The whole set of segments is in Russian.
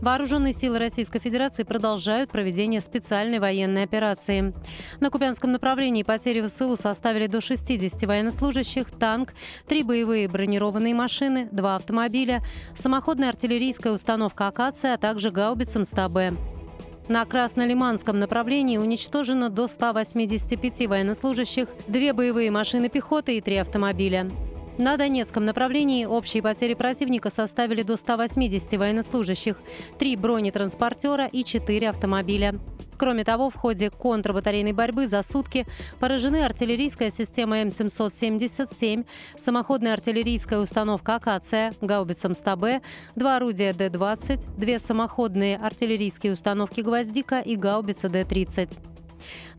Вооруженные силы Российской Федерации продолжают проведение специальной военной операции. На Купянском направлении потери ВСУ составили до 60 военнослужащих, танк, 3 боевые бронированные машины, 2 автомобиля, самоходная артиллерийская установка «Акация», а также гаубица «Мста-Б». На Краснолиманском направлении уничтожено до 185 военнослужащих, 2 боевые машины пехоты и 3 автомобиля. На Донецком направлении общие потери противника составили до 180 военнослужащих, 3 бронетранспортера и 4 автомобиля. Кроме того, в ходе контрбатарейной борьбы за сутки поражены артиллерийская система М777, самоходная артиллерийская установка «Акация», гаубица «Мста-Б», 2 орудия Д-20, 2 самоходные артиллерийские установки «Гвоздика» и гаубица Д-30.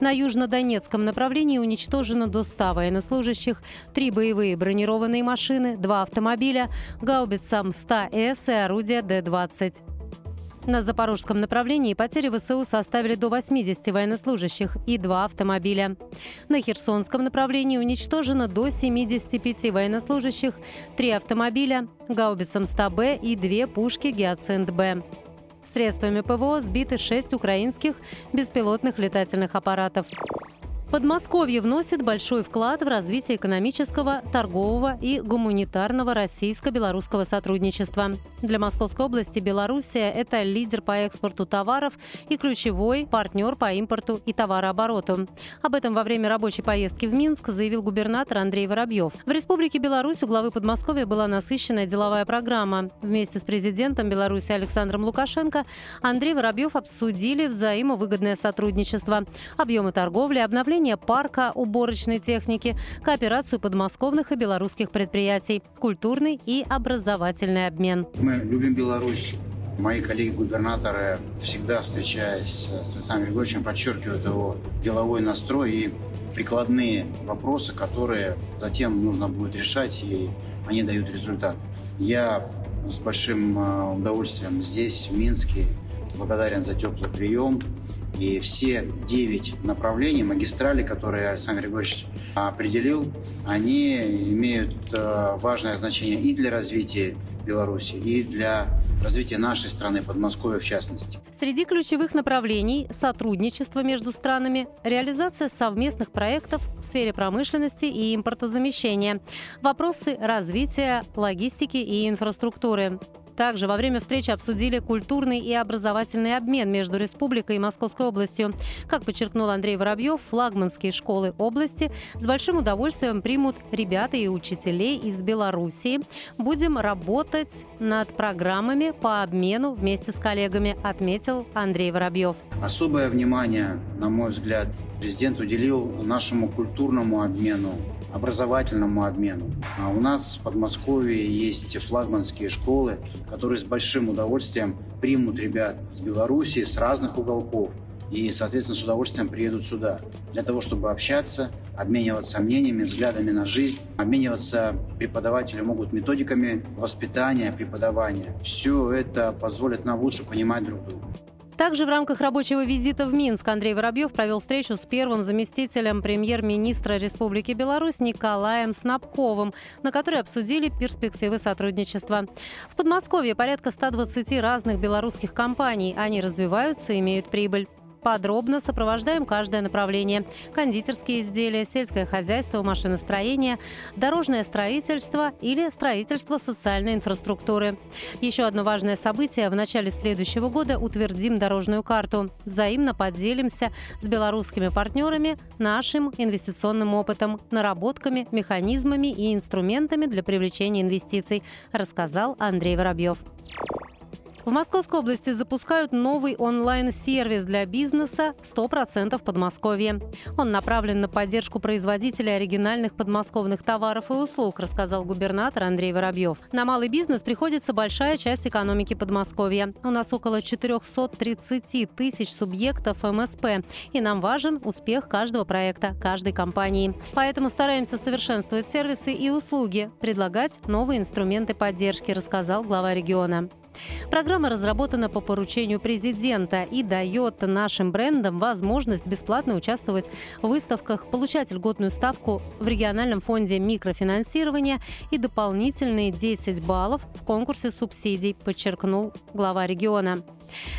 На Южнодонецком направлении уничтожено до 100 военнослужащих, 3 боевые бронированные машины, 2 автомобиля, гаубица М-100С и орудие Д-20. На Запорожском направлении потери ВСУ составили до 80 военнослужащих и 2 автомобиля. На Херсонском направлении уничтожено до 75 военнослужащих, 3 автомобиля, гаубица М-100Б и 2 пушки Гиацинт-Б. Средствами ПВО сбиты 6 украинских беспилотных летательных аппаратов. Подмосковье вносит большой вклад в развитие экономического, торгового и гуманитарного российско-белорусского сотрудничества. Для Московской области Белоруссия – это лидер по экспорту товаров и ключевой партнер по импорту и товарообороту. Об этом во время рабочей поездки в Минск заявил губернатор Андрей Воробьев. В Республике Беларусь у главы Подмосковья была насыщенная деловая программа. Вместе с президентом Беларуси Александром Лукашенко Андрей Воробьев обсудили взаимовыгодное сотрудничество, объемы торговли, обновление парка уборочной техники, кооперацию подмосковных и белорусских предприятий, культурный и образовательный обмен. Мы любим Беларусь. Мои коллеги-губернаторы, всегда встречаясь с Александром Григорьевичем, подчеркивают его деловой настрой и прикладные вопросы, которые затем нужно будет решать, и они дают результат. Я с большим удовольствием здесь, в Минске, благодарен за теплый прием. И все 9 направлений магистрали, которые Александр Григорьевич определил, они имеют важное значение и для развития Беларуси, и для развития нашей страны, Подмосковья в частности. Среди ключевых направлений – сотрудничество между странами, реализация совместных проектов в сфере промышленности и импортозамещения, вопросы развития, логистики и инфраструктуры. Также во время встречи обсудили культурный и образовательный обмен между республикой и Московской областью. Как подчеркнул Андрей Воробьев, флагманские школы области с большим удовольствием примут ребята и учителей из Белоруссии. Будем работать над программами по обмену вместе с коллегами, отметил Андрей Воробьев. Особое внимание, на мой взгляд, президент уделил нашему культурному обмену, образовательному обмену. А у нас в Подмосковье есть флагманские школы, которые с большим удовольствием примут ребят с Беларуси, с разных уголков и, соответственно, с удовольствием приедут сюда для того, чтобы общаться, обмениваться мнениями, взглядами на жизнь, обмениваться преподаватели могут методиками воспитания, преподавания. Все это позволит нам лучше понимать друг друга. Также в рамках рабочего визита в Минск Андрей Воробьев провел встречу с первым заместителем премьер-министра Республики Беларусь Николаем Снапковым, на которой обсудили перспективы сотрудничества. В Подмосковье порядка 120 разных белорусских компаний. Они развиваются и имеют прибыль. Подробно сопровождаем каждое направление. Кондитерские изделия, сельское хозяйство, машиностроение, дорожное строительство или строительство социальной инфраструктуры. Еще одно важное событие. В начале следующего года утвердим дорожную карту. Взаимно поделимся с белорусскими партнерами нашим инвестиционным опытом, наработками, механизмами и инструментами для привлечения инвестиций, рассказал Андрей Воробьев. В Московской области запускают новый онлайн-сервис для бизнеса «100% Подмосковье». Он направлен на поддержку производителей оригинальных подмосковных товаров и услуг, рассказал губернатор Андрей Воробьев. На малый бизнес приходится большая часть экономики Подмосковья. У нас около 430 тысяч субъектов МСП, и нам важен успех каждого проекта, каждой компании. Поэтому стараемся совершенствовать сервисы и услуги, предлагать новые инструменты поддержки, рассказал глава региона. Программа разработана по поручению президента и дает нашим брендам возможность бесплатно участвовать в выставках, получать льготную ставку в региональном фонде микрофинансирования и дополнительные 10 баллов в конкурсе субсидий, подчеркнул глава региона.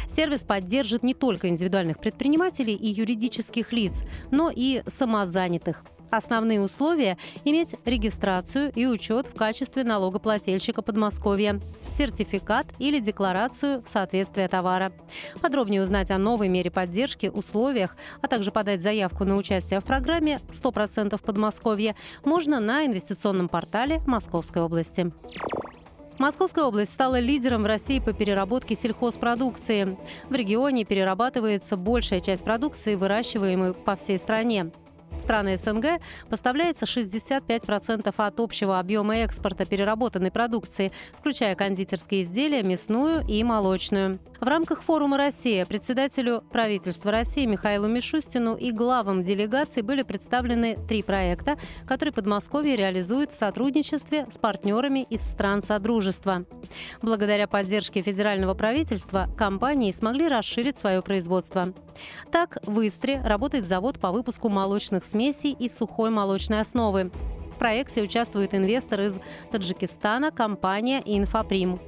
Сервис поддержит не только индивидуальных предпринимателей и юридических лиц, но и самозанятых. Основные условия – иметь регистрацию и учет в качестве налогоплательщика Подмосковья, сертификат или декларацию соответствия товара. Подробнее узнать о новой мере поддержки, условиях, а также подать заявку на участие в программе «100% Подмосковья» можно на инвестиционном портале Московской области. Московская область стала лидером в России по переработке сельхозпродукции. В регионе перерабатывается большая часть продукции, выращиваемой по всей стране. В страны СНГ поставляется 65% от общего объема экспорта переработанной продукции, включая кондитерские изделия, мясную и молочную. В рамках форума «Россия» председателю правительства России Михаилу Мишустину и главам делегаций были представлены 3 проекта, которые Подмосковье реализует в сотрудничестве с партнерами из стран Содружества. Благодаря поддержке федерального правительства компании смогли расширить свое производство. Так, в Истре работает завод по выпуску молочных смесей и сухой молочной основы. В проекте участвует инвестор из Таджикистана, компания «Инфоприм».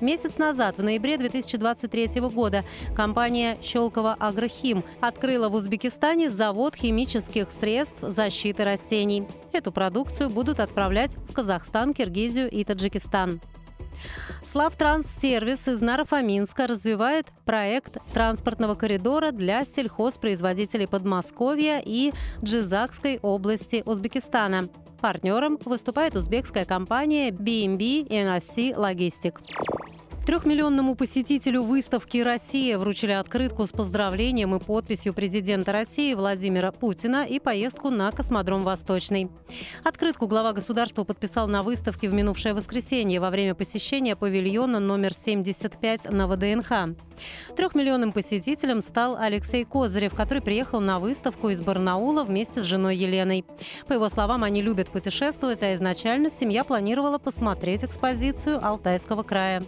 Месяц назад, в ноябре 2023 года, компания «Щелково Агрохим» открыла в Узбекистане завод химических средств защиты растений. Эту продукцию будут отправлять в Казахстан, Киргизию и Таджикистан. Славтранссервис из Наро-Фоминска развивает проект транспортного коридора для сельхозпроизводителей Подмосковья и Джизакской области Узбекистана. Партнером выступает узбекская компания BNB NSC Logistics. 3-миллионному посетителю выставки «Россия» вручили открытку с поздравлением и подписью президента России Владимира Путина и поездку на космодром «Восточный». Открытку глава государства подписал на выставке в минувшее воскресенье во время посещения павильона номер 75 на ВДНХ. 3-миллионным посетителем стал Алексей Козырев, который приехал на выставку из Барнаула вместе с женой Еленой. По его словам, они любят путешествовать, а изначально семья планировала посмотреть экспозицию Алтайского края.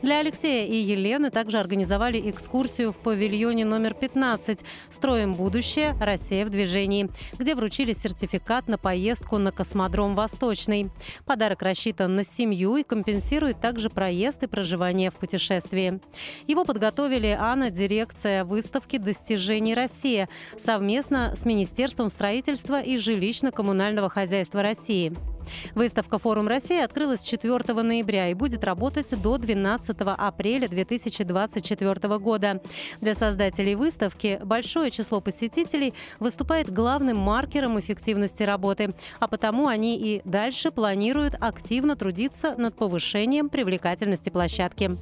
Для Алексея и Елены также организовали экскурсию в павильоне номер 15 «Строим будущее. Россия в движении», где вручили сертификат на поездку на космодром «Восточный». Подарок рассчитан на семью и компенсирует также проезд и проживание в путешествии. Его подготовили дирекция выставки «Достижений России» совместно с Министерством строительства и жилищно-коммунального хозяйства России. Выставка «Форум России» открылась 4 ноября и будет работать до 12 апреля 2024 года. Для создателей выставки большое число посетителей выступает главным маркером эффективности работы, а потому они и дальше планируют активно трудиться над повышением привлекательности площадки.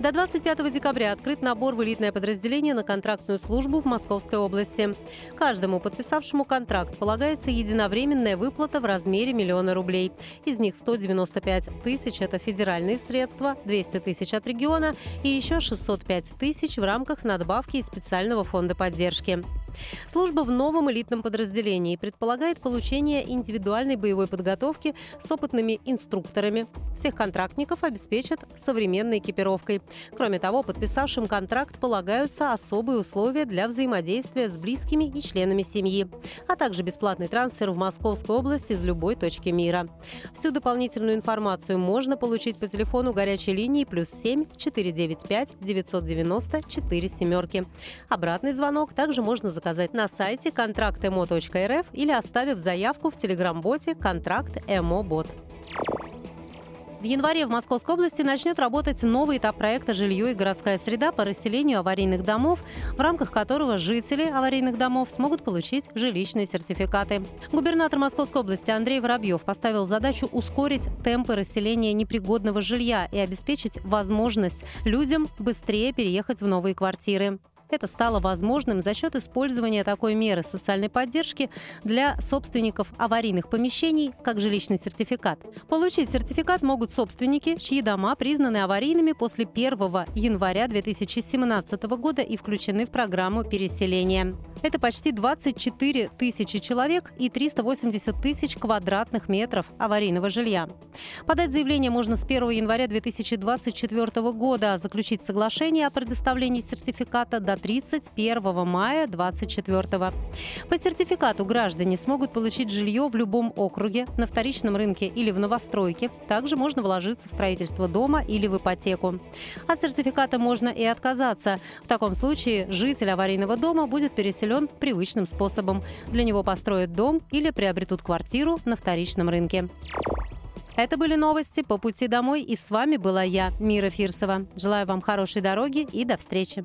До 25 декабря открыт набор в элитное подразделение на контрактную службу в Московской области. Каждому подписавшему контракт полагается единовременная выплата в размере миллиона рублей. Из них 195 тысяч – это федеральные средства, 200 тысяч от региона и еще 605 тысяч в рамках надбавки из специального фонда поддержки. Служба в новом элитном подразделении предполагает получение индивидуальной боевой подготовки с опытными инструкторами. Всех контрактников обеспечат современной экипировкой. Кроме того, подписавшим контракт полагаются особые условия для взаимодействия с близкими и членами семьи, а также бесплатный трансфер в Московскую область из любой точки мира. Всю дополнительную информацию можно получить по телефону горячей линии +7 495 990 47. Обратный звонок также можно заказать на сайте контракт-эмо.рф или оставив заявку в телеграм-боте «Контракт-эмо-бот». В январе в Московской области начнет работать новый этап проекта «Жилье и городская среда» по расселению аварийных домов, в рамках которого жители аварийных домов смогут получить жилищные сертификаты. Губернатор Московской области Андрей Воробьев поставил задачу ускорить темпы расселения непригодного жилья и обеспечить возможность людям быстрее переехать в новые квартиры. Это стало возможным за счет использования такой меры социальной поддержки для собственников аварийных помещений, как жилищный сертификат. Получить сертификат могут собственники, чьи дома признаны аварийными после 1 января 2017 года и включены в программу переселения. Это почти 24 тысячи человек и 380 тысяч квадратных метров аварийного жилья. Подать заявление можно с 1 января 2024 года, заключить соглашение о предоставлении сертификата до 31 мая 2024. По сертификату граждане смогут получить жилье в любом округе, на вторичном рынке или в новостройке. Также можно вложиться в строительство дома или в ипотеку. От сертификата можно и отказаться. В таком случае житель аварийного дома будет переселен привычным способом. Для него построят дом или приобретут квартиру на вторичном рынке. Это были новости по пути домой, и с вами была я, Мира Фирсова. Желаю вам хорошей дороги и до встречи.